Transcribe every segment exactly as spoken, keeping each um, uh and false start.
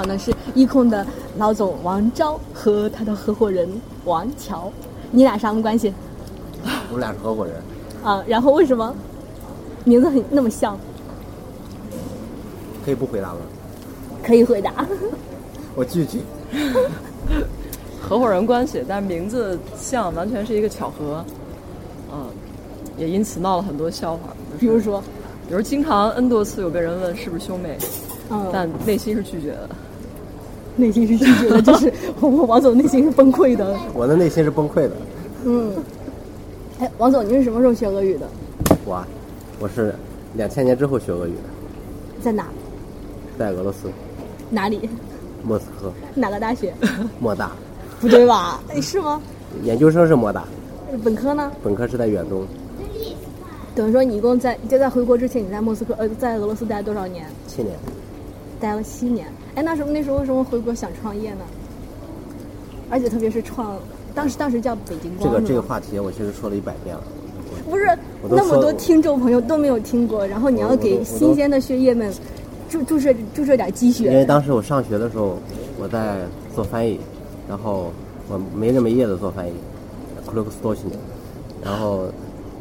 好呢是一控的老总王昭和他的合伙人王乔。你俩啥么关系？我们俩是合伙人啊。然后为什么名字很那么像？可以不回答吗？可以回答。我拒绝。合伙人关系，但名字像完全是一个巧合。嗯，也因此闹了很多笑话。比如说，比如经常 n 多次有被人问是不是兄妹，嗯，但内心是拒绝的。内心是拒绝的，就是我我王总内心是崩溃的。我的内心是崩溃的。嗯。哎，王总，您是什么时候学俄语的？我，我是两千年之后学俄语的。在哪？在俄罗斯。哪里？莫斯科。哪个大学？莫大。不对吧？哎，是吗？研究生是莫大。本科呢？本科是在远东。等于说你一共在就在回国之前，你在莫斯科呃，在俄罗斯待了多少年？七年。待了七年。哎，那时候那时候为什么回国想创业呢？而且特别是创，当时当时叫北京光。这个这个话题我其实说了一百遍了。不是那么多听众朋友都没有听过，然后你要给新鲜的学业们注注射注射点积雪。因为当时我上学的时候，我在做翻译，然后我没日没夜的做翻译，然后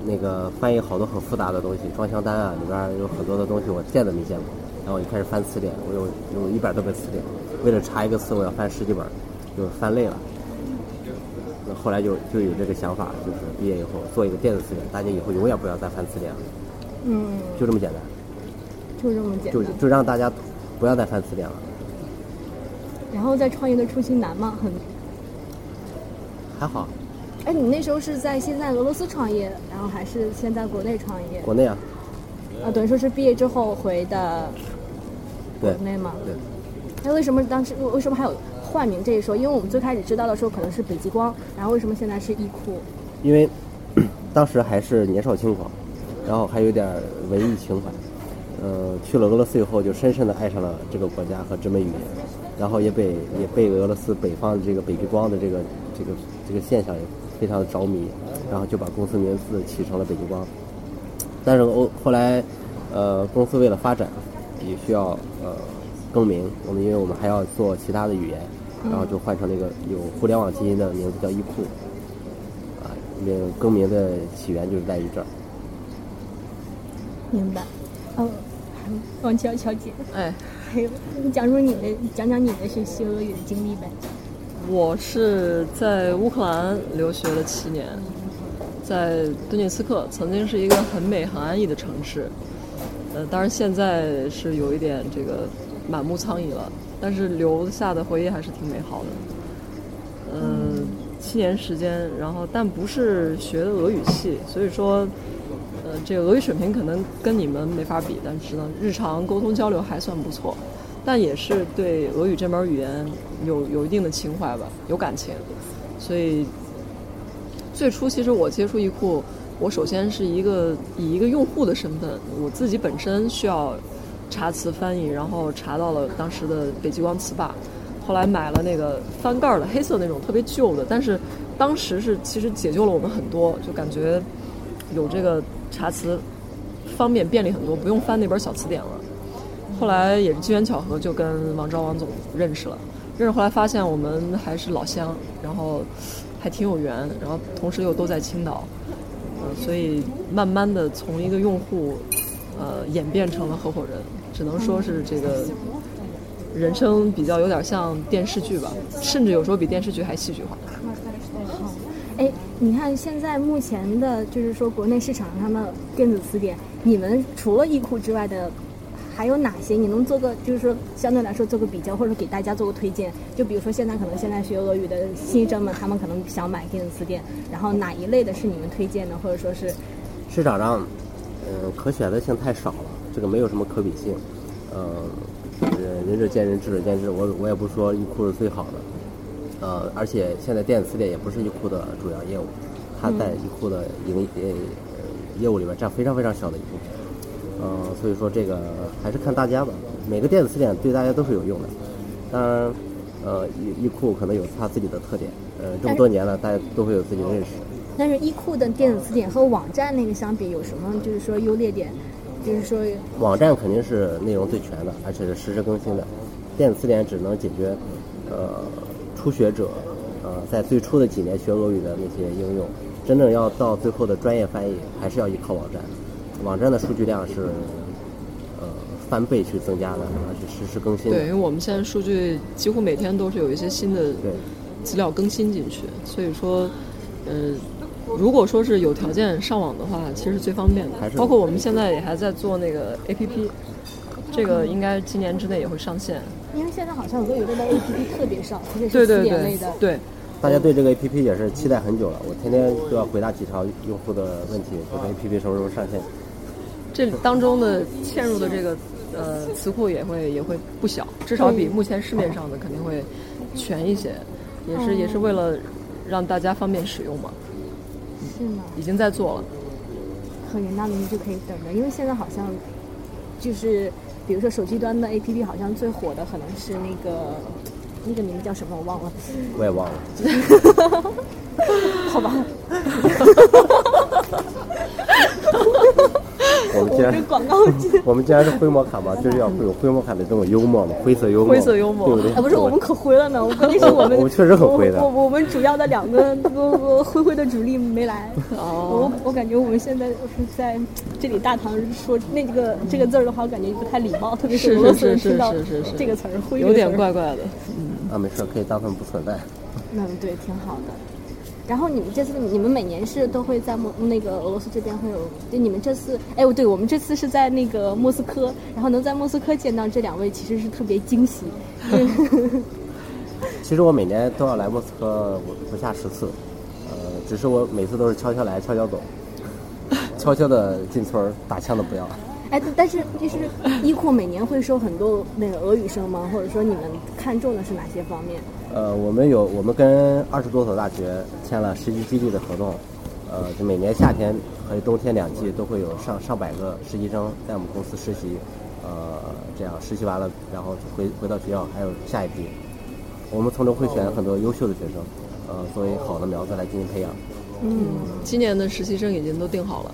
那个翻译好多很复杂的东西，装箱单啊，里边有很多的东西我见都没见过。然后我就开始翻词典，我有有一百多个词典，为了查一个词我要翻十几本，就翻累了。后来就就有这个想法，就是毕业以后做一个电子词典，大家以后永远不要再翻词典了。嗯，就这么简单。就这么简单。就就让大家不要再翻词典了。然后在创业的初心难吗？很。还好。哎，你那时候是在现在俄罗斯创业，然后还是先在国内创业？国内啊。啊，等于说是毕业之后回的国内吗？对。那为什么当时为什么还有换名这一说？因为我们最开始知道的时候可能是北极光，然后为什么现在是一库？因为当时还是年少轻狂，然后还有点文艺情怀。呃，去了俄罗斯以后，就深深的爱上了这个国家和这门语言，然后也被也被俄罗斯北方的这个北极光的这个这个这个现象也非常的着迷，然后就把公司名字起成了北极光。但是后后来，呃，公司为了发展，也需要呃更名，我们因为我们还要做其他的语言，然后就换成了一个有互联网基因的名字叫一库，啊，名更名的起源就是在于这儿。明白，嗯，王乔乔姐，哎，还有你讲说你的，讲讲你的学习俄语的经历呗。我是在乌克兰留学了七年，在顿涅茨克，曾经是一个很美很安逸的城市，呃，当然现在是有一点这个满目苍夷了，但是留下的回忆还是挺美好的。呃，七年时间，然后但不是学的俄语系，所以说，呃，这个俄语水平可能跟你们没法比，但是呢，日常沟通交流还算不错。但也是对俄语这门语言有有一定的情怀吧，有感情，所以最初其实我接触一库，我首先是一个以一个用户的身份，我自己本身需要查词翻译，然后查到了当时的北极光词霸，后来买了那个翻盖的黑色那种特别旧的，但是当时是其实解救了我们很多，就感觉有这个查词方便便利很多，不用翻那本小词典了。后来也是机缘巧合，就跟王昭王总认识了。认识后来发现我们还是老乡，然后还挺有缘，然后同时又都在青岛，呃，所以慢慢的从一个用户，呃，演变成了合伙人。只能说是这个人生比较有点像电视剧吧，甚至有时候比电视剧还戏剧化。哎，你看现在目前的，就是说国内市场上的电子词典，你们除了一库之外的。还有哪些你能做个，就是说相对来说做个比较，或者给大家做个推荐？就比如说现在可能现在学俄语的新生们，他们可能想买电子词典，然后哪一类的是你们推荐的，或者说是市场上，嗯、呃，可选择性太少了，这个没有什么可比性。嗯、呃，仁者见仁，智者见智，我我也不说一库是最好的，呃，而且现在电子词典也不是一库的主要业务，它在一库的营呃业务里边占非常非常小的一部分。嗯，所以说这个还是看大家吧。每个电子词典对大家都是有用的。当然，呃，一库可能有它自己的特点。呃，这么多年了，大家都会有自己的认识。但是，一库的电子词典和网站那个相比，有什么就是说优劣点？就是说，网站肯定是内容最全的，而且是实时更新的。电子词典只能解决呃初学者呃在最初的几年学俄语的那些应用，真正要到最后的专业翻译还是要依靠网站，网站的数据量是呃翻倍去增加的，而且实时更新的。对，因为我们现在数据几乎每天都是有一些新的资料更新进去，所以说呃如果说是有条件上网的话，其实最方便的。包括我们现在也还在做那个 A P P， 这个应该今年之内也会上线。因为现在好像俄语类的 A P P 特别少，特别是词典类的。对, 对, 对, 对，大家对这个 A P P 也是期待很久了。我天天都要回答几条用户的问题，这个 A P P 什么时候上线？这当中的嵌入的这个呃词库也会也会不小，至少比目前市面上的肯定会全一些，也是也是为了让大家方便使用嘛。是吗？已经在做了，可以，那你就可以等着，因为现在好像就是，比如说手机端的 A P P， 好像最火的可能是那个那个名字叫什么我忘了，我也忘了，好吧，我们既然我们既然是灰魔卡嘛，就是要有灰魔卡的这种幽默嘛，灰色幽默，灰色幽默，对不对？啊、不是，我们可灰了呢，我肯定是我们，我们确实很灰的。我 我, 我们主要的两个我我灰灰的主力没来，哦、我我感觉我们现在是在这里大堂说那这个这个字儿的话，我感觉不太礼貌，特别是俄罗斯人听到这个词儿灰，有点怪怪的。嗯，啊，没事，可以当他们不存在。嗯，对，挺好的。然后你们这次，你们每年是都会在莫那个俄罗斯这边会有，就你们这次，哎，对，我们这次是在那个莫斯科，然后能在莫斯科见到这两位，其实是特别惊喜。其实我每年都要来莫斯科，我不下十次，呃，只是我每次都是悄悄来，悄悄走，悄悄的进村，打枪的不要。哎，但是就是伊库每年会收很多那个俄语生吗？或者说你们看重的是哪些方面？呃，我们有我们跟二十多所大学签了实习基地的合同，呃，就每年夏天和冬天两季都会有上上百个实习生在我们公司实习，呃，这样实习完了然后回回到学校还有下一批，我们从中会选很多优秀的学生，呃，作为好的苗子来进行培养。嗯，今年的实习生已经都定好了。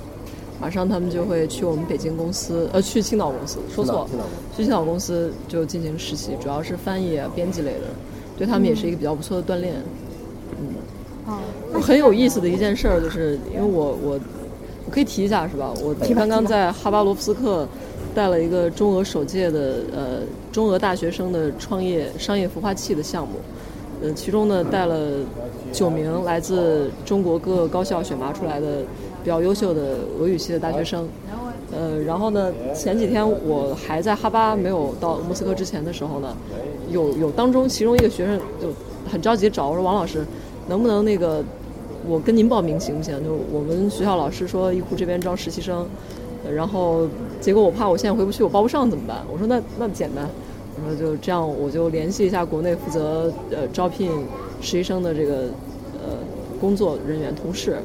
马上他们就会去我们北京公司，呃，去青岛公司，说错，去青岛公司就进行实习，主要是翻译啊、编辑类的，对他们也是一个比较不错的锻炼。嗯，哦、嗯，很有意思的一件事儿，就是因为我我我可以提一下是吧？我刚刚在哈巴罗夫斯克带了一个中俄首届的呃中俄大学生的创业商业孵化器的项目，呃，其中呢带了九名来自中国各个高校选拔出来的。比较优秀的俄语系的大学生，呃，然后呢，前几天我还在哈巴没有到莫斯科之前的时候呢，有有当中其中一个学生就很着急找我说：“王老师，能不能那个我跟您报名行不行？就我们学校老师说伊库这边招实习生，然后结果我怕我现在回不去，我报不上怎么办？”我说那：“那那简单，我说就这样，我就联系一下国内负责呃招聘实习生的这个呃工作人员同事。”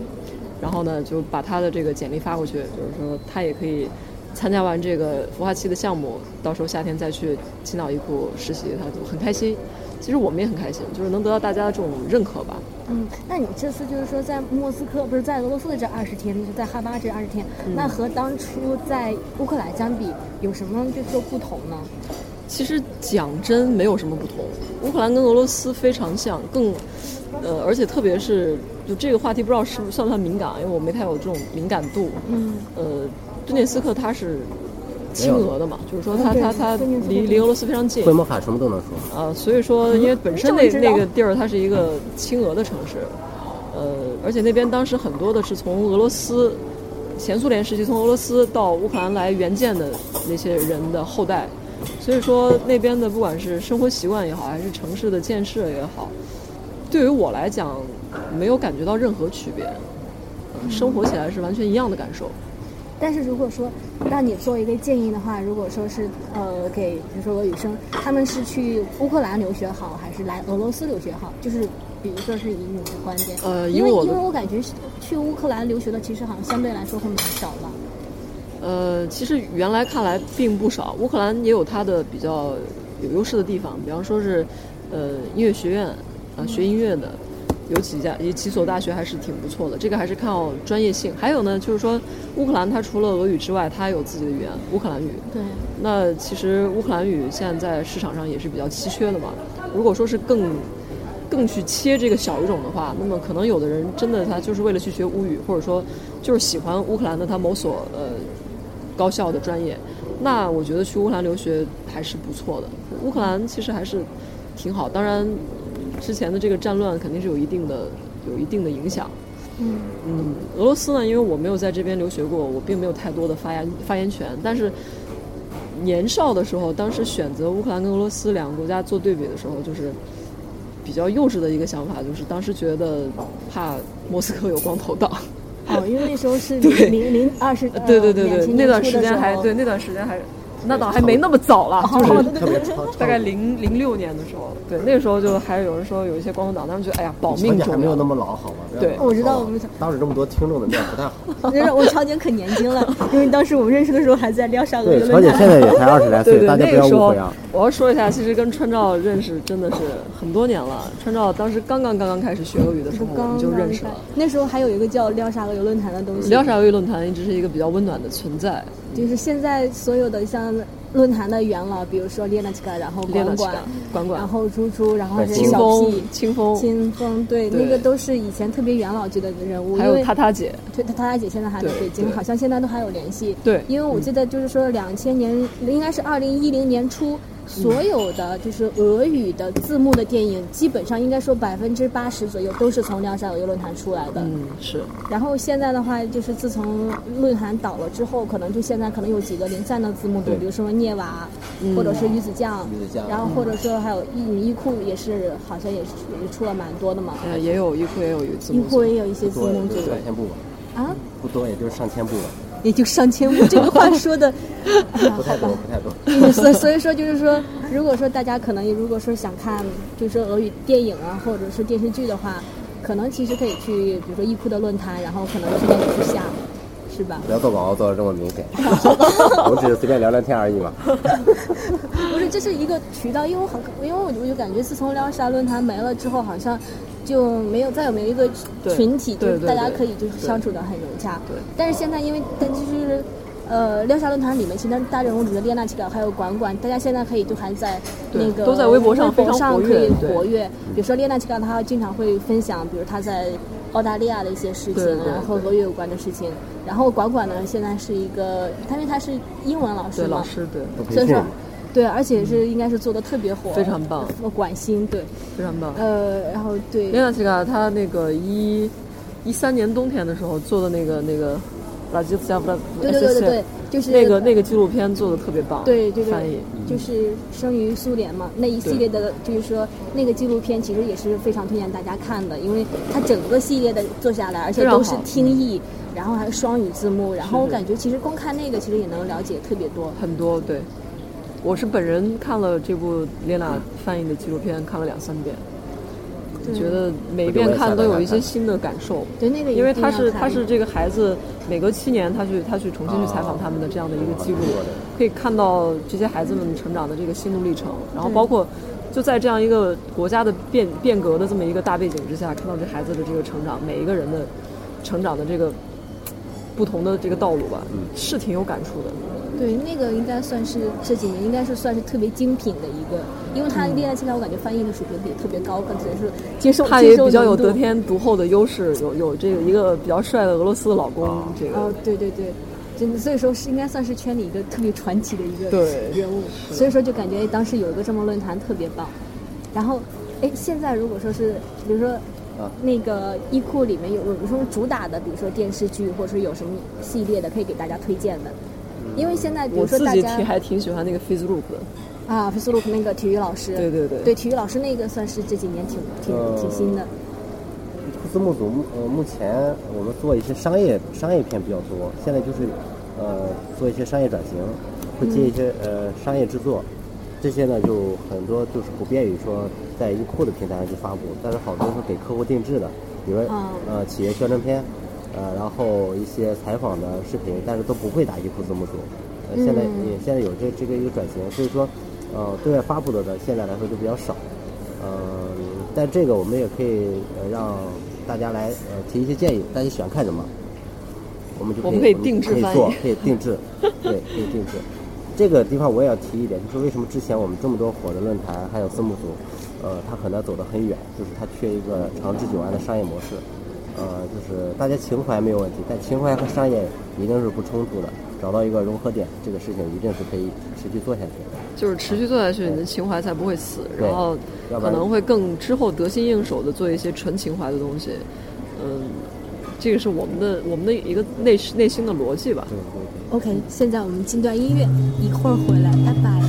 然后呢，就把他的这个简历发过去，就是说他也可以参加完这个孵化器的项目，到时候夏天再去青岛伊库实习，他就很开心。其实我们也很开心，就是能得到大家的这种认可吧。嗯，那你这次就是说在莫斯科，不是在俄罗斯的这二十天，就是在哈巴这二十天，嗯、那和当初在乌克兰相比，有什么就是说不同呢？其实讲真，没有什么不同。乌克兰跟俄罗斯非常像，更呃，而且特别是。就这个话题不知道是不是算不算敏感，因为我没太有这种敏感度。嗯，呃，顿涅斯克它是亲俄的嘛，就是说它它它离离俄罗斯非常近，灰摩卡什么都能说啊。所以说，因为本身那那个地儿它是一个亲俄的城市，呃，而且那边当时很多的是从俄罗斯前苏联时期从俄罗斯到乌克兰来援建的那些人的后代，所以说那边的不管是生活习惯也好，还是城市的建设也好，对于我来讲。没有感觉到任何区别，生活起来是完全一样的感受。但是如果说让你做一个建议的话，如果说是呃给比如说俄语生，他们是去乌克兰留学好，还是来俄罗斯留学好？就是比如说是以你的观点，呃，因为因为我感觉去乌克兰留学的其实好像相对来说会蛮少吧。呃，其实原来看来并不少，乌克兰也有它的比较有优势的地方，比方说是呃音乐学院啊、呃，学音乐的。有几家有几所大学还是挺不错的，这个还是靠专业性。还有呢就是说乌克兰它除了俄语之外它有自己的语言，乌克兰语。对，那其实乌克兰语现在在市场上也是比较稀缺的嘛，如果说是更更去切这个小语种的话，那么可能有的人真的他就是为了去学乌语，或者说就是喜欢乌克兰的他某所呃高校的专业，那我觉得去乌克兰留学还是不错的。乌克兰其实还是挺好，当然之前的这个战乱肯定是有一定的有一定的影响。嗯嗯，俄罗斯呢，因为我没有在这边留学过，我并没有太多的发言发言权。但是年少的时候，当时选择乌克兰跟俄罗斯两个国家做对比的时候，就是比较幼稚的一个想法，就是当时觉得怕莫斯科有光头党。哦，因为那时候是零零二十，对对对对，那段时间还对那段时间还。那倒还没那么早了，就是大概零零六年的时候，对，那个时候就还有人说有一些光头党，当时觉得哎呀保命重要。你还没有那么老好吧？对，我知道我们当时这么多听众的面不太好。真的，我乔姐可年轻了，因为当时我们认识的时候还在撩上个对，乔姐现在也才二十来岁，对对大家不要误会啊。那个、我要说一下，其实跟川照认识真的是很多年了。川照当时刚刚刚刚开始学俄语的时候，我们就认识了。那时候还有一个叫撩上个游论坛的东西。撩上个游论坛一直是一个比较温暖的存在。就是现在所有的像论坛的元老，比如说列娜奇卡，然后管管管管，然后猪猪，然后是小屁清风清风，对，那个都是以前特别元老级的人物。还有塔塔姐，对，塔塔姐现在还在北京，好像现在都还有联系。对，因为我记得就是说两千年，应该是二零一零年初。所有的就是俄语的字幕的电影，基本上应该说百分之八十左右都是从亮相有论坛出来的。嗯，是。然后现在的话，就是自从论坛倒了之后，可能就现在可能有几个零散的字幕组，比如说涅瓦，嗯、或者是鱼子酱，鱼子酱，然后或者说还有一米一库也是，好像也是也出了蛮多的嘛。呃，也有一库也有一字幕组，一库也有一些字幕组，上千部吧。啊？不多，也就是上千部吧。也就上千部，这个话说的不太多，不太多。所所以说，就是说，如果说大家可能，如果说想看，就是说俄语电影啊，或者是电视剧的话，可能其实可以去，比如说一库的论坛，然后可能去那里去下，是吧？不要做广告做的这么明显，我只是随便聊聊天而已嘛。不是，这是一个渠道，因为我好，因为我我就感觉，自从撩啥论坛没了之后，好像。就没有再有没有一个群体，就是大家可以就是相处的很融洽。对。但是现在因为但就是，呃，撩下论坛里面，现在大人物里的列娜奇卡还有管管，大家现在可以都还在那个都在微博上非常活跃。可以活跃。比如说列娜奇卡，他经常会分享，比如他在澳大利亚的一些事情，然后和俄语有关的事情。然后管管呢，现在是一个，因为他是英文老师嘛，老师对，所以说。对，而且是应该是做的特别火，非常棒。管心对，非常棒。呃，然后对，列娜奇卡他那个一一三年冬天的时候做的那个那个垃圾加不垃圾，对对对对，就是那个那个纪录片做的特别棒。对对对，翻译就是生于苏联嘛，那一系列的，就是说那个纪录片其实也是非常推荐大家看的，因为它整个系列的做下来，而且都是听译。然后还有双语字幕，然后我感觉其实光看那个其实也能了解特别多，很多对。我是本人看了这部列娜翻译的纪录片，看了两三遍，觉得每一遍看都有一些新的感受。对那个，因为他是他是这个孩子每隔七年他去他去重新去采访他们的这样的一个记录，可以看到这些孩子们成长的这个心路历程，然后包括就在这样一个国家的变变革的这么一个大背景之下，看到这孩子的这个成长，每一个人的成长的这个不同的这个道路吧，是挺有感触的。对，那个应该算是这几年应该是算是特别精品的一个，因为他列娜奇卡我感觉翻译的水平也特别高，可能是接受他也比较有得天独厚的优势，有有这个一个比较帅的俄罗斯老公，哦、这个哦对对对，真的所以说是应该算是圈里一个特别传奇的一个人物，所以说就感觉当时有一个这么论坛特别棒，然后哎现在如果说是比如说。那个一库里面有有什么主打的，比如说电视剧，或者是有什么系列的可以给大家推荐的？因为现在比如说大家我自己还挺喜欢那个 Face Loop 的啊 ，Face Loop 那个体育老师，对对对，对体育老师那个算是这几年挺挺、呃、挺新的。字幕组呃，目前我们做一些商业商业片比较多，现在就是呃做一些商业转型，会接一些、嗯、呃商业制作。这些呢，就很多就是不便于说在优酷的平台上去发布，但是好多是给客户定制的，比如、嗯、呃企业宣传片，呃然后一些采访的视频，但是都不会打优酷字幕组。呃、现在也现在有这这个一个转型，所以说呃对外发布的呢，现在来说就比较少。呃，但这个我们也可以呃让大家来呃提一些建议，大家喜欢看什么，我们就可以我们可以定制翻译，可以定制，对，可以定制。这个地方我也要提一点，就是为什么之前我们这么多火的论坛还有字幕组，呃，它可能走得很远，就是它缺一个长治久安的商业模式。呃，就是大家情怀没有问题，但情怀和商业一定是不冲突的，找到一个融合点，这个事情一定是可以持续做下去的。就是持续做下去，你的情怀才不会死，然后可能会更之后得心应手的做一些纯情怀的东西。嗯，这个是我们的我们的一个内内心的逻辑吧。对对对。OK， 现在我们进段音乐，一会儿回来，拜拜。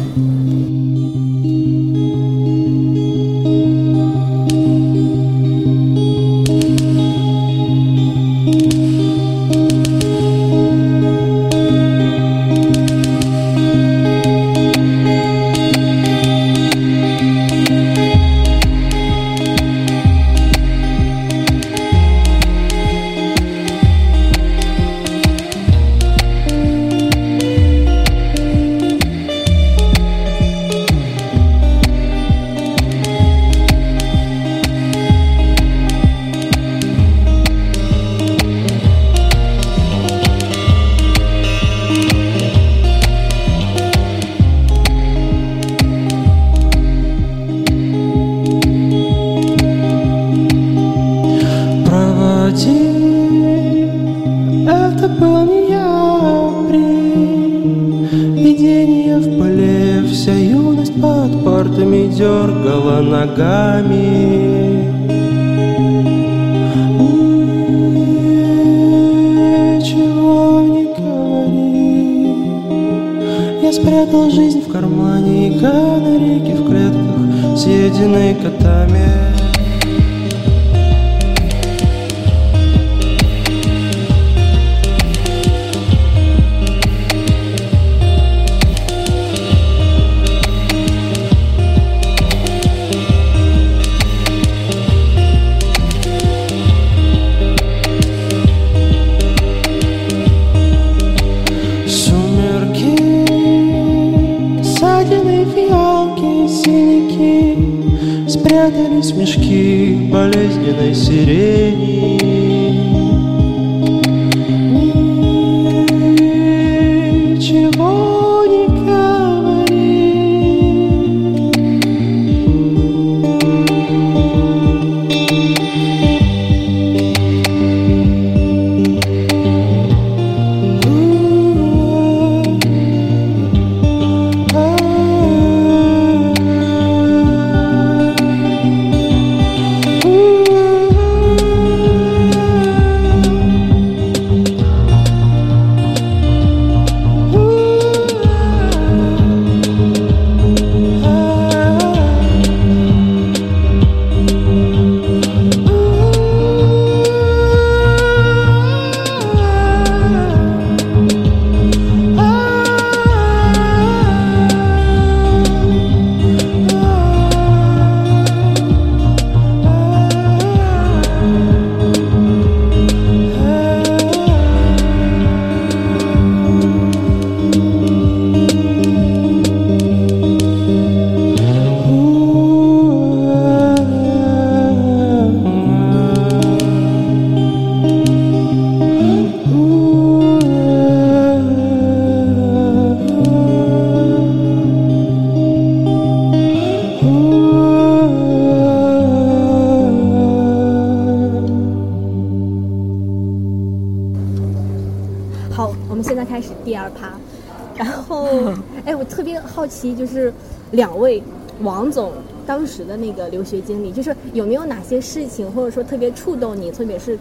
就是两位王总当时的那个留学经历，就是有没有哪些事情或者说特别触动你，特别是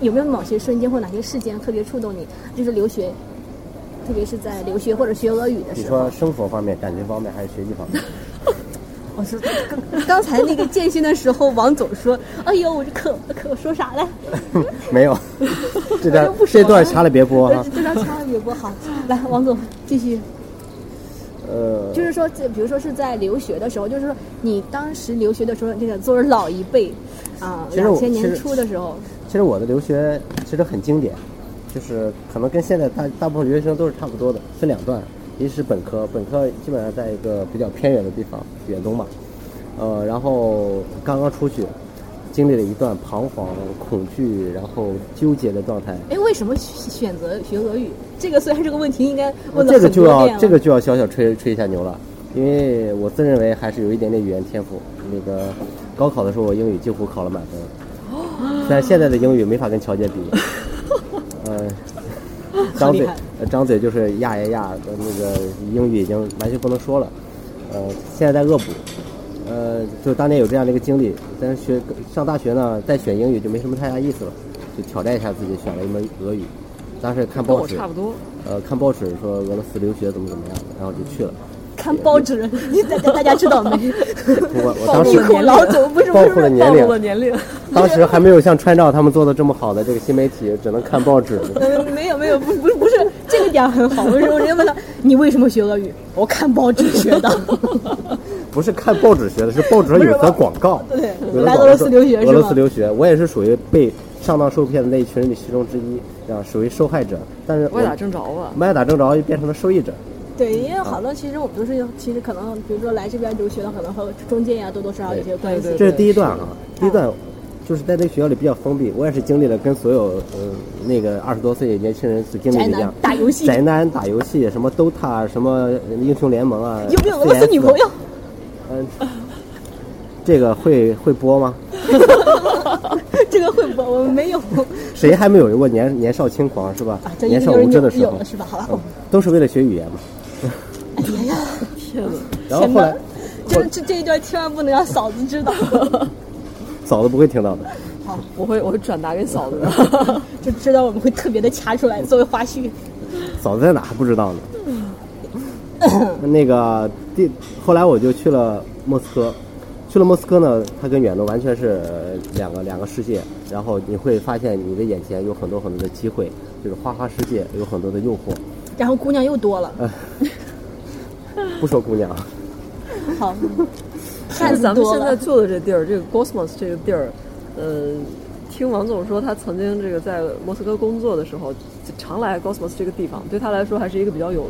有没有某些瞬间或哪些事件特别触动你，就是留学，特别是在留学或者学俄语的时候。你说生活方面、感情方面还是学习方面？我说刚才那个见新的时候，王总说：“哎呦，我这可可说啥嘞？”没有，这段这段掐了别播哈。这段掐了别播，好，来，王总继续。呃，就是说，比如说是在留学的时候，就是说你当时留学的时候，这个作为老一辈，啊，两千年初的时候其，其实我的留学其实很经典，就是可能跟现在大大部分留学生都是差不多的，分两段，一是本科，本科基本上在一个比较偏远的地方，远东嘛，呃，然后刚刚出去，经历了一段彷徨、恐惧，然后纠结的状态。哎，为什么选择学俄语？这个虽然这个问题应该问了很多遍了，这个就要这个就要小小吹吹一下牛了，因为我自认为还是有一点点语言天赋。那个高考的时候，我英语几乎考了满分，但现在的英语没法跟乔姐比。呃，张嘴张嘴就是压呀压，那个英语已经完全不能说了。呃，现在在恶补。呃，就当年有这样的一个经历，但是学上大学呢，再选英语就没什么太大意思了，就挑战一下自己，选了一门俄语。当时看报纸，差不多。呃，看报纸说俄罗斯留学怎么怎么样，然后就去了。看报纸，你大家大家知道没？我我当时老总不是暴露了年龄，暴露了年龄。当时还没有像川照他们做的这么好的这个新媒体，只能看报纸。嗯、没有没有，不不是不是，这个点很好。我说人家问他，你为什么学俄语？我看报纸学的。不是看报纸学的，是报纸有则广告。对，来俄罗斯留学是吧？俄罗斯留学，我也是属于被上当受骗的那一群人里其中之一，啊，属于受害者。但是歪打正着了，歪打正着就变成了受益者。对，因为好多其实我们都是，其实可能比如说来这边留学的，可能和中间呀多多少少有些关系。这是第一段啊，第一段就是在这学校里比较封闭，我也是经历了跟所有呃那个二十多岁年轻人所经历的一样，打游戏、宅男打游戏，什么 Dota， 什么英雄联盟啊。有没有俄罗斯女朋友？嗯，这个会会播吗？这个会播，我没有。谁还没有过年年少轻狂是吧？啊、年少无知的时候是吧？好了、嗯，都是为了学语言嘛。哎呀，天哪！然后后来，这这这一段千万不能让嫂子知道，嫂子不会听到的。好，我会我会转达给嫂子的，就知道我们会特别的掐出来作为花絮。嫂子在哪还不知道呢？那个第后来我就去了莫斯科，去了莫斯科呢，它跟远东完全是两个两个世界。然后你会发现你的眼前有很多很多的机会，就是花花世界有很多的诱惑。然后姑娘又多了。呃不说姑娘，好，看咱们现在坐的这地儿，这个 GOSMOS 这个地儿，呃，听王总说他曾经这个在莫斯科工作的时候，常来 GOSMOS 这个地方，对他来说还是一个比较有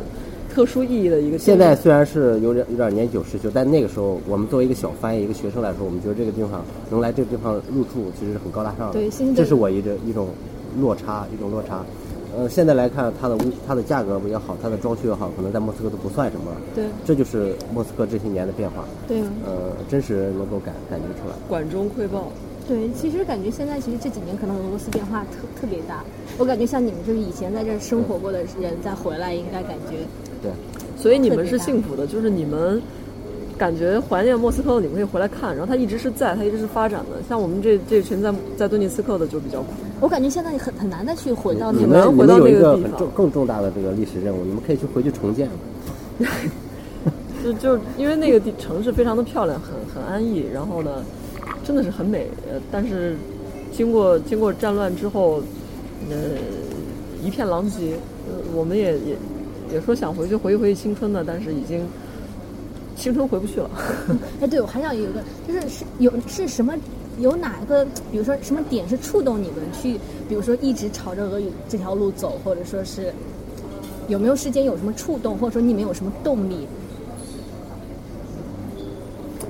特殊意义的一个。现在虽然是有点有点年久失修，但那个时候我们作为一个小翻译一个学生来说，我们觉得这个地方能来这个地方入住，其实是很高大上的。对，这是我一一种落差，一种落差。呃，现在来看它的它的价格比较好，它的装修也好，可能在莫斯科都不算什么。对，这就是莫斯科这些年的变化。对，呃，真实能够感感觉出来。管中窥豹。对，其实感觉现在其实这几年可能俄罗斯变化特特别大，我感觉像你们就是以前在这生活过的人再回来，应该感觉对。所以你们是幸福的，就是你们感觉怀念莫斯科，你们可以回来看，然后它一直是在，它一直是发展的。像我们这这群在在顿涅茨克的就比较苦。我感觉现在很很难再去回到你们回到那个地方。你们有一个很重更重大的这个历史任务，你们可以去回去重建了。就就因为那个城市非常的漂亮，很很安逸，然后呢，真的是很美。呃，但是经过经过战乱之后，呃，一片狼藉。呃，我们也也也说想回去回忆回忆青春的，但是已经。青春回不去了。哎，对，我还想有一个，就是是有是什么，有哪个，比如说什么点是触动你们去，比如说一直朝着俄语这条路走，或者说是有没有时间有什么触动，或者说你们有什么动力？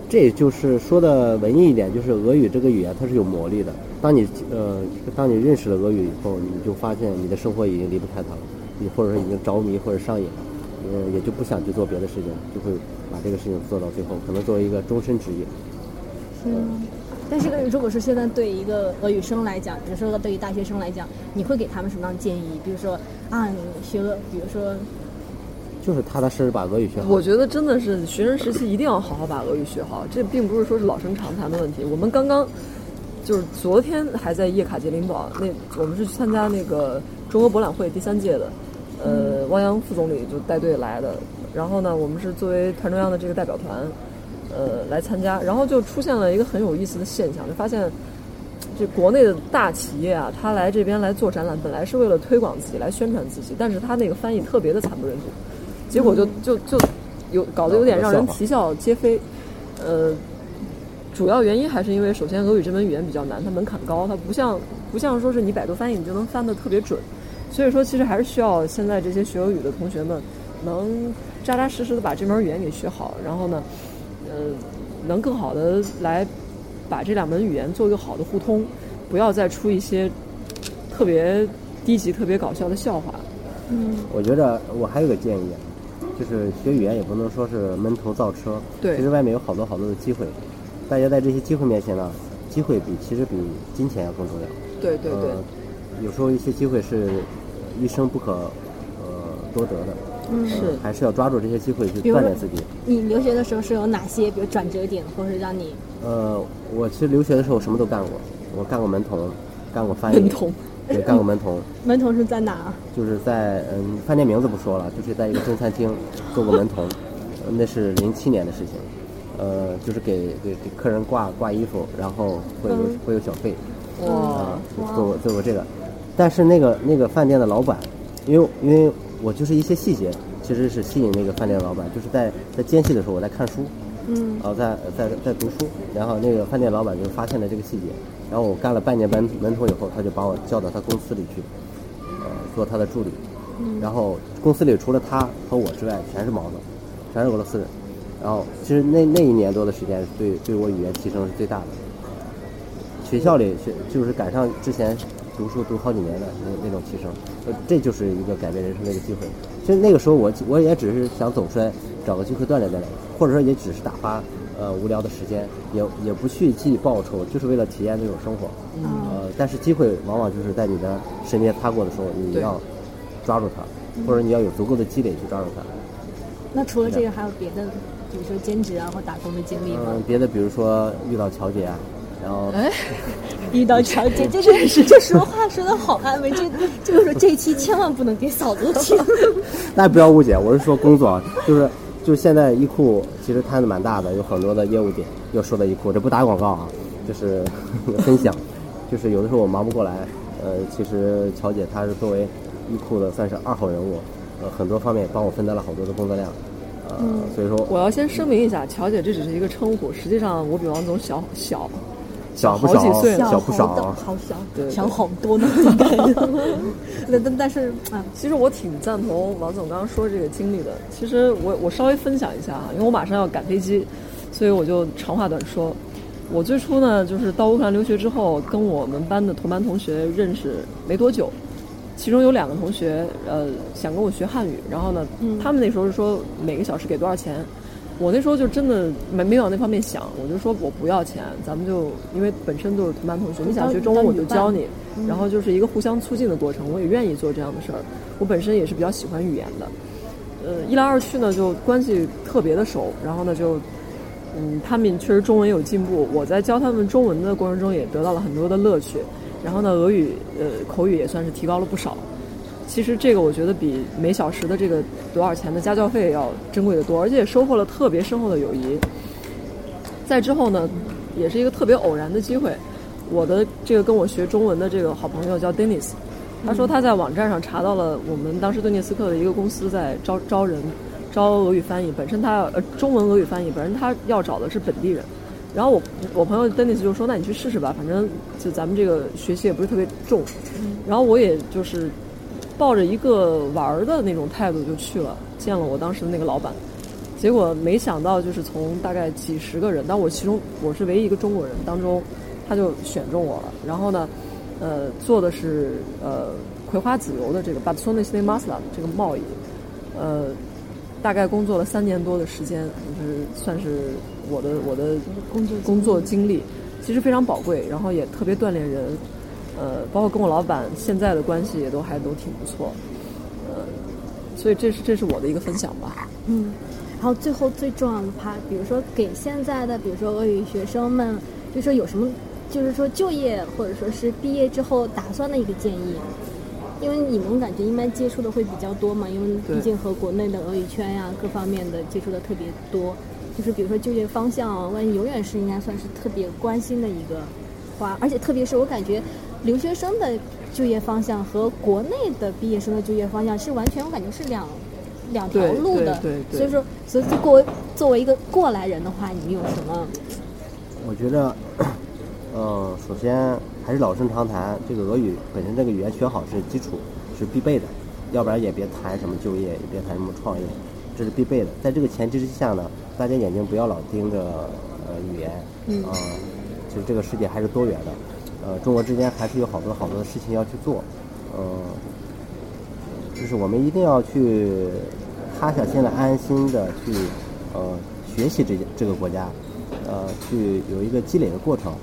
这就是说的文艺一点，就是俄语这个语言它是有魔力的。当你呃，当你认识了俄语以后，你就发现你的生活已经离不开它了，你或者说已经着迷或者上瘾了。呃，也就不想去做别的事情，就会把这个事情做到最后，可能作为一个终身职业。嗯，但是如果是现在对一个俄语生来讲，比如说对于大学生来讲，你会给他们什么样的建议？比如说啊，你学俄，比如说，就是踏踏实实把俄语学好。我觉得真的是学生时期一定要好好把俄语学好，这并不是说是老生常谈的问题。我们刚刚就是昨天还在叶卡捷琳堡，那我们是去参加那个中俄博览会第三届的。呃，汪洋副总理就带队来的，然后呢，我们是作为团中央的这个代表团，呃，来参加，然后就出现了一个很有意思的现象，就发现这国内的大企业啊，他来这边来做展览，本来是为了推广自己，来宣传自己，但是他那个翻译特别的惨不忍睹，结果就就就有搞得有点让人啼笑皆非。呃，主要原因还是因为，首先俄语这门语言比较难，它门槛高，它不像不像说是你百度翻译你就能翻得特别准。所以说，其实还是需要现在这些学俄语的同学们，能扎扎实实的把这门语言给学好。然后呢，呃，能更好的来把这两门语言做一个好的互通，不要再出一些特别低级、特别搞笑的笑话。嗯，我觉得我还有个建议，就是学语言也不能说是闷头造车。对，其实外面有好多好多的机会，大家在这些机会面前呢，机会比其实比金钱要更重要。对对对、呃，有时候一些机会是一生不可呃多得的。嗯，是、呃、还是要抓住这些机会去锻炼自己。你留学的时候是有哪些，比如转折点，或是让你？呃，我其实留学的时候什么都干过，我干过门童，干过翻译。门童。对，干过门童。门童是在哪儿？就是在嗯，饭店名字不说了，就是在一个中餐厅做过门童，那是零七年的事情。呃，就是给给给客人挂挂衣服，然后会有、嗯、会有小费。哇、呃！做过做过这个，但是那个那个饭店的老板，因为因为。我就是一些细节，其实是吸引那个饭店老板。就是在在间隙的时候，我在看书，嗯，然后在在在读书，然后那个饭店老板就发现了这个细节。然后我干了半年门门童以后，他就把我叫到他公司里去，呃，做他的助理。嗯、然后公司里除了他和我之外，全是毛子，全是俄罗斯人。然后其实那那一年多的时间，对对我语言提升是最大的。学校里学就是赶上之前。读书读好几年的那那种提升，呃，这就是一个改变人生的一个机会。其实那个时候我我也只是想走出来，找个机会锻炼锻炼，或者说也只是打发呃无聊的时间，也也不去计报酬，就是为了体验这种生活。嗯、呃，但是机会往往就是在你的身边擦过的时候，你要抓住它，或者你要有足够的积累去抓住它。那除了这个，还有别的，比如说兼职啊或打工的经历吗？嗯，别的比如说遇到乔姐啊。然后遇到乔姐，这这是这说话说的好安慰，这这个时候这一期千万不能给嫂子听。大家不要误解，我是说工作，就是就是现在一库其实摊子蛮大的，有很多的业务点。又说到一库，这不打广告啊，就是分享，就是有的时候我忙不过来，呃，其实乔姐她是作为一库的算是二号人物，呃，很多方面帮我分担了好多的工作量。呃，嗯、所以说我要先声明一下，乔姐这只是一个称呼，实际上我比王总小小。小不少，小不少，好小，对，小好多呢。但但但是啊，其实我挺赞同王总刚刚说这个经历的。其实我我稍微分享一下哈，因为我马上要赶飞机，所以我就长话短说。我最初呢，就是到乌克兰留学之后，跟我们班的同班同学认识没多久，其中有两个同学呃想跟我学汉语，然后呢，嗯、他们那时候是说每个小时给多少钱。我那时候就真的没没往那方面想，我就说我不要钱，咱们就因为本身都是同班同学，你想学中文我就教你，嗯、然后就是一个互相促进的过程，我也愿意做这样的事儿，我本身也是比较喜欢语言的，呃，一来二去呢就关系特别的熟，然后呢就，嗯，他们确实中文有进步，我在教他们中文的过程中也得到了很多的乐趣，然后呢俄语呃口语也算是提高了不少。其实这个我觉得比每小时的这个多少钱的家教费要珍贵的多，而且也收获了特别深厚的友谊。在之后呢，也是一个特别偶然的机会，我的这个跟我学中文的这个好朋友叫 Dennis， 他说他在网站上查到了我们当时顿涅茨克的一个公司在招招人，招俄语翻译，本身他呃中文俄语翻译，本身他要找的是本地人。然后我我朋友 Dennis 就说：“那你去试试吧，反正就咱们这个学习也不是特别重。”然后我也就是。抱着一个玩的那种态度就去了，见了我当时的那个老板，结果没想到就是从大概几十个人，但我其中我是唯一一个中国人当中，他就选中我了。然后呢，呃，做的是呃葵花籽油的这个 Batsonistne Masla 这个贸易，呃，大概工作了三年多的时间，就是算是我的我的工作工作经历，其实非常宝贵，然后也特别锻炼人。呃，包括跟我老板现在的关系也都还都挺不错，呃，所以这是这是我的一个分享吧。嗯，然后最后最重要的 part， 比如说给现在的，比如说俄语学生们，就是说有什么，就是说就业或者说是毕业之后打算的一个建议，因为你们感觉应该接触的会比较多嘛，因为毕竟和国内的俄语圈呀、啊、各方面的接触的特别多，就是比如说就业方向，万一永远是应该算是特别关心的一个话，而且特别是我感觉。留学生的就业方向和国内的毕业生的就业方向是完全，我感觉是两两条路的。所以说，所以作为作为一个过来人的话，你有什么？我觉得，呃，首先还是老生常谈，这个俄语本身这个语言学好是基础，是必备的，要不然也别谈什么就业，也别谈什么创业。这是必备的。在这个前提之下呢，大家眼睛不要老盯着呃语言，嗯、呃，其实这个世界还是多元的，呃，中国之间还是有好多好多的事情要去做，嗯、呃，就是我们一定要去塌下心来，安心的去呃学习这这个国家，呃，去有一个积累的过程，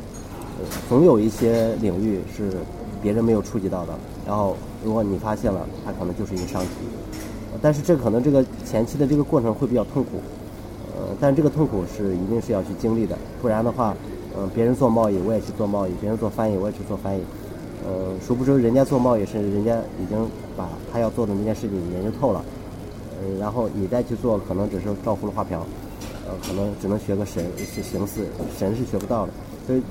呃、总有一些领域是别人没有触及到的，然后如果你发现了，它可能就是一个商机，但是这可能这个前期的这个过程会比较痛苦，呃，但这个痛苦是一定是要去经历的，不然的话，嗯、呃，别人做贸易我也去做贸易，别人做翻译我也去做翻译，呃，殊不知人家做贸易是人家已经把他要做的那件事情研究透了，呃，然后你再去做可能只是照葫芦画瓢，呃，可能只能学个神是形似，神是学不到的，所以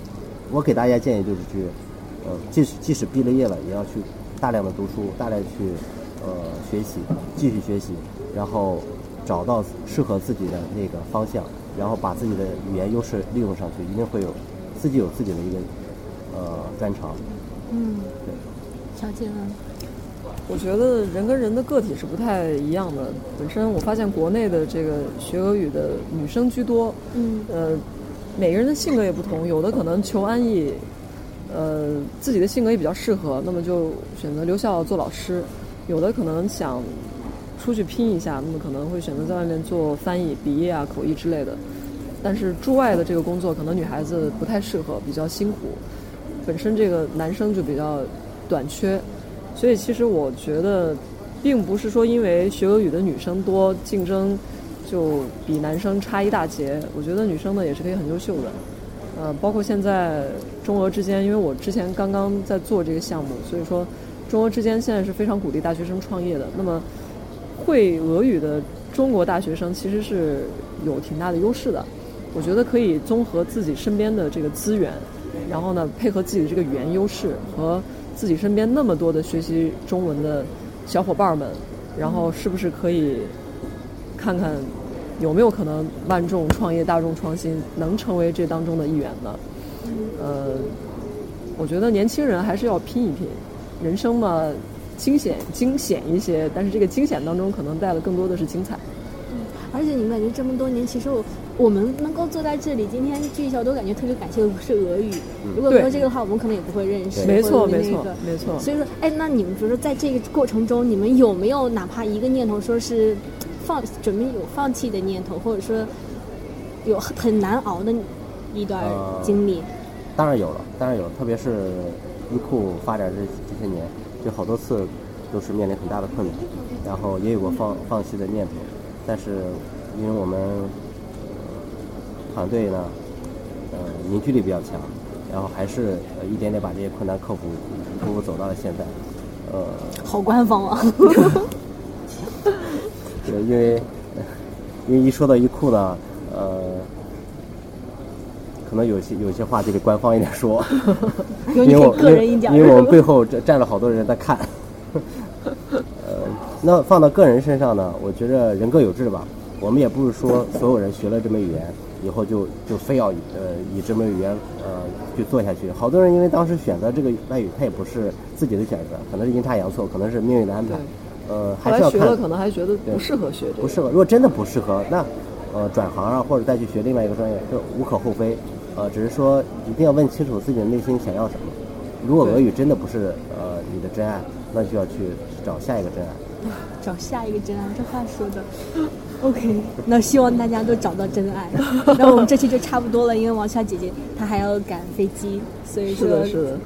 我给大家建议就是去。呃，即使即使毕了业了，也要去大量的读书，大量去呃学习，继续学习，然后找到适合自己的那个方向，然后把自己的语言优势利用上去，一定会有自己有自己的一个呃专长。嗯，对。小姐呢？我觉得人跟人的个体是不太一样的。本身我发现国内的这个学俄语的女生居多，嗯，呃，每个人的性格也不同，有的可能求安逸。呃，自己的性格也比较适合，那么就选择留校做老师。有的可能想出去拼一下，那么可能会选择在外面做翻译、笔译啊、口译之类的。但是驻外的这个工作，可能女孩子不太适合，比较辛苦。本身这个男生就比较短缺，所以其实我觉得，并不是说因为学俄语的女生多，竞争就比男生差一大截。我觉得女生呢也是可以很优秀的。呃，包括现在中俄之间，因为我之前刚刚在做这个项目，所以说中俄之间现在是非常鼓励大学生创业的。那么会俄语的中国大学生其实是有挺大的优势的，我觉得可以综合自己身边的这个资源，然后呢配合自己的这个语言优势和自己身边那么多的学习中文的小伙伴们，然后是不是可以看看有没有可能万众创业、大众创新能成为这当中的一员呢？呃，我觉得年轻人还是要拼一拼，人生嘛，惊险惊险一些，但是这个惊险当中可能带了更多的是精彩。嗯，而且你们感觉这么多年，其实我我们能够坐在这里，今天聚一下，都感觉特别感谢是俄语。如果没有这个的话，我们可能也不会认识。没错，没错，没错。所以说，哎，那你们比如说在这个过程中，你们有没有哪怕一个念头说是？放准备有放弃的念头，或者说有很难熬的一段经历、呃、当然有了当然有了特别是医库发展这这些年，就好多次都是面临很大的困难，然后也有过放放弃的念头，但是因为我们团队呢呃凝聚力比较强，然后还是一点点把这些困难克服，一步步走到了现在。呃好官方啊因为，因为一说到一库呢，呃，可能有些有些话就得官方一点说，因为我因为我们背后站了好多人在看。呃，那放到个人身上呢，我觉着人各有志吧。我们也不是说所有人学了这门语言以后就就非要呃以这门语言呃去做下去。好多人因为当时选择这个外语，他也不是自己的选择，可能是阴差阳错，可能是命运的安排。呃，还是要看，学了可能还觉得不适合学这个，不适合。如果真的不适合，那呃转行啊，或者再去学另外一个专业，这无可厚非。呃，只是说一定要问清楚自己的内心想要什么。如果俄语真的不是呃你的真爱，那就要去找下一个真爱。找下一个真爱，这话说的。OK， 那希望大家都找到真爱。那我们这期就差不多了，因为王夏姐姐她还要赶飞机，所以说。是的，是的。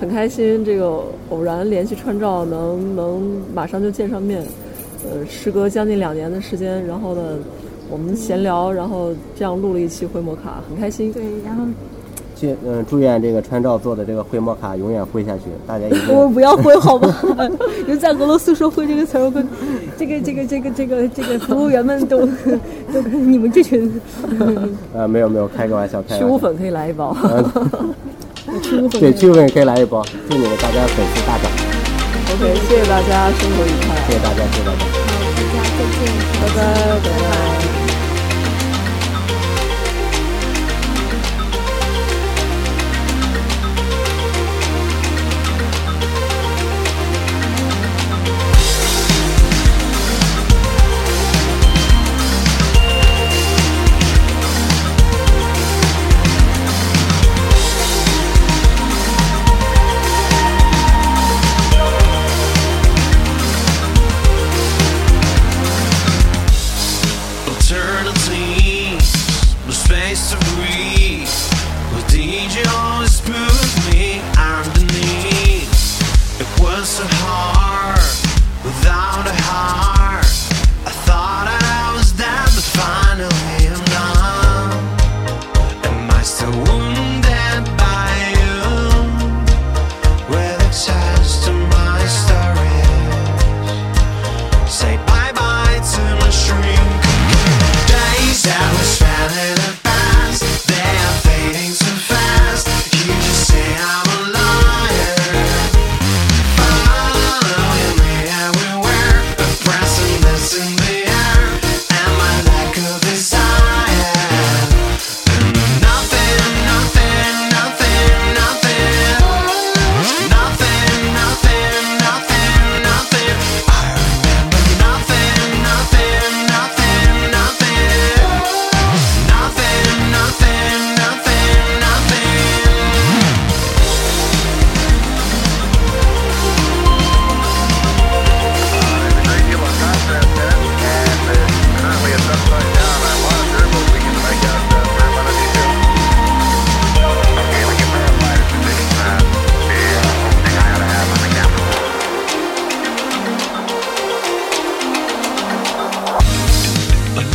很开心，这个偶然联系川照能能马上就见上面，呃，时隔将近两年的时间，然后呢，我们闲聊，然后这样录了一期灰摩卡，很开心。对，然后，去嗯、呃，祝愿这个川照做的这个灰摩卡永远灰下去，大家一定。我不要灰好吧？因为在俄罗斯说灰这个词儿，跟这个这个这个这个这个服务员们都都你们这群。啊，没有没有，开个玩笑，开个玩笑。去污粉可以来一包。对，去问可以来一包，祝你们大家粉丝大涨。OK， 谢谢大家，生活愉快。谢谢大家，谢谢大家。好，大家再见，拜拜，拜拜。mystery. Will D J always put me underneath? It was so hard without a heart. I thought I was dead, but finally I'm not. Am I still wounded by you? With access to my stories. Say bye bye to my shrink. Days that we spent in the past, they are fading so fast. You just say I'm a liar. Following me everywhere, oppressing this in the air, and my lack of desire. Nothing, nothing, nothing, nothing. Nothing, nothing, nothing, nothing. I remember nothing, nothing, nothing, nothing. Nothing, nothing, nothing, nothing. I'm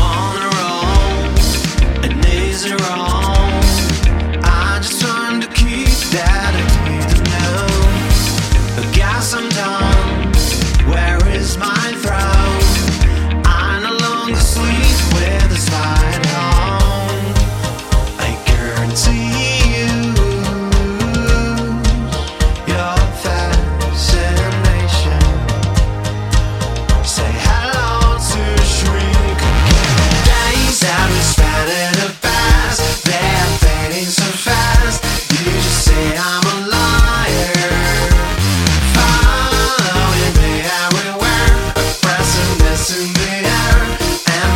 on a roll, and these are all. I just want to keep that I didn't know. I guess I'm done. Where is my throne? I no longer sleep with this light on. I guarantee you, your fascination. Say hello to shrink. Days that we spent in the past, they're fading so fast. You just say I'm a liar. Following me everywhere, oppressing this in the air, and my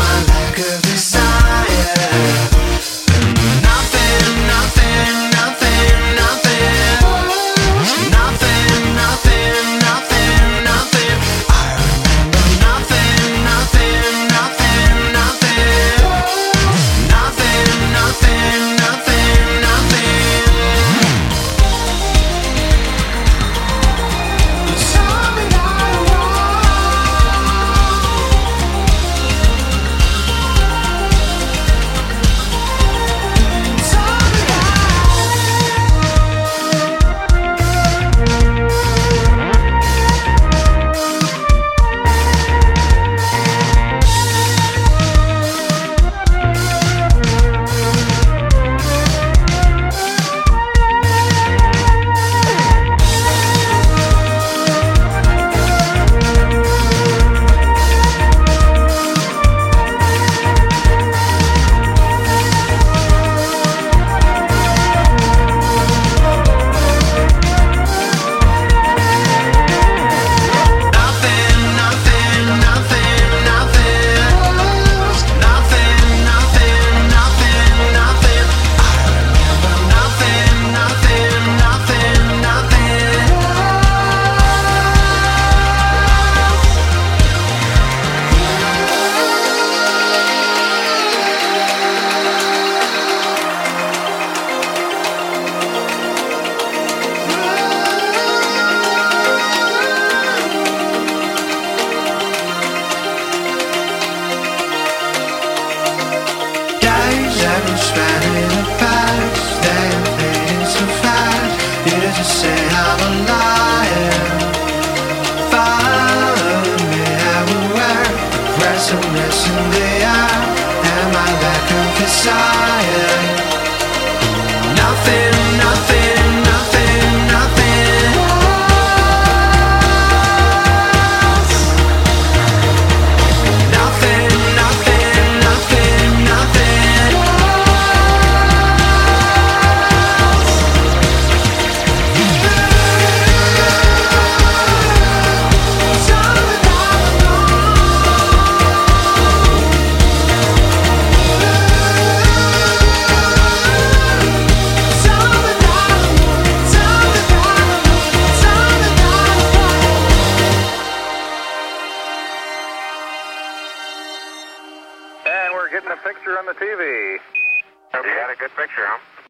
lack of desire. Nothing, nothing, nothing, nothing. Nothing, nothing, nothing, nothing. I remember nothing, nothing, nothing, nothing. Nothing, nothing, nothing, nothing. You tell me that I'm wrong. You tell me nothing, nothing, nothing, nothing. Nothing, nothing, nothing, nothing. I remember nothing, nothing, nothing, nothing. Days that we spent in the past, they are fading so fast. You just say I'm a liar. Following me everywhere, oppressing this in the air, and my lack of desire. Nothing, nothing, nothing, nothing. Nothing, nothing, nothing, nothing. Tell me that I'm wrong. Tell me Okay. You had a good picture, huh?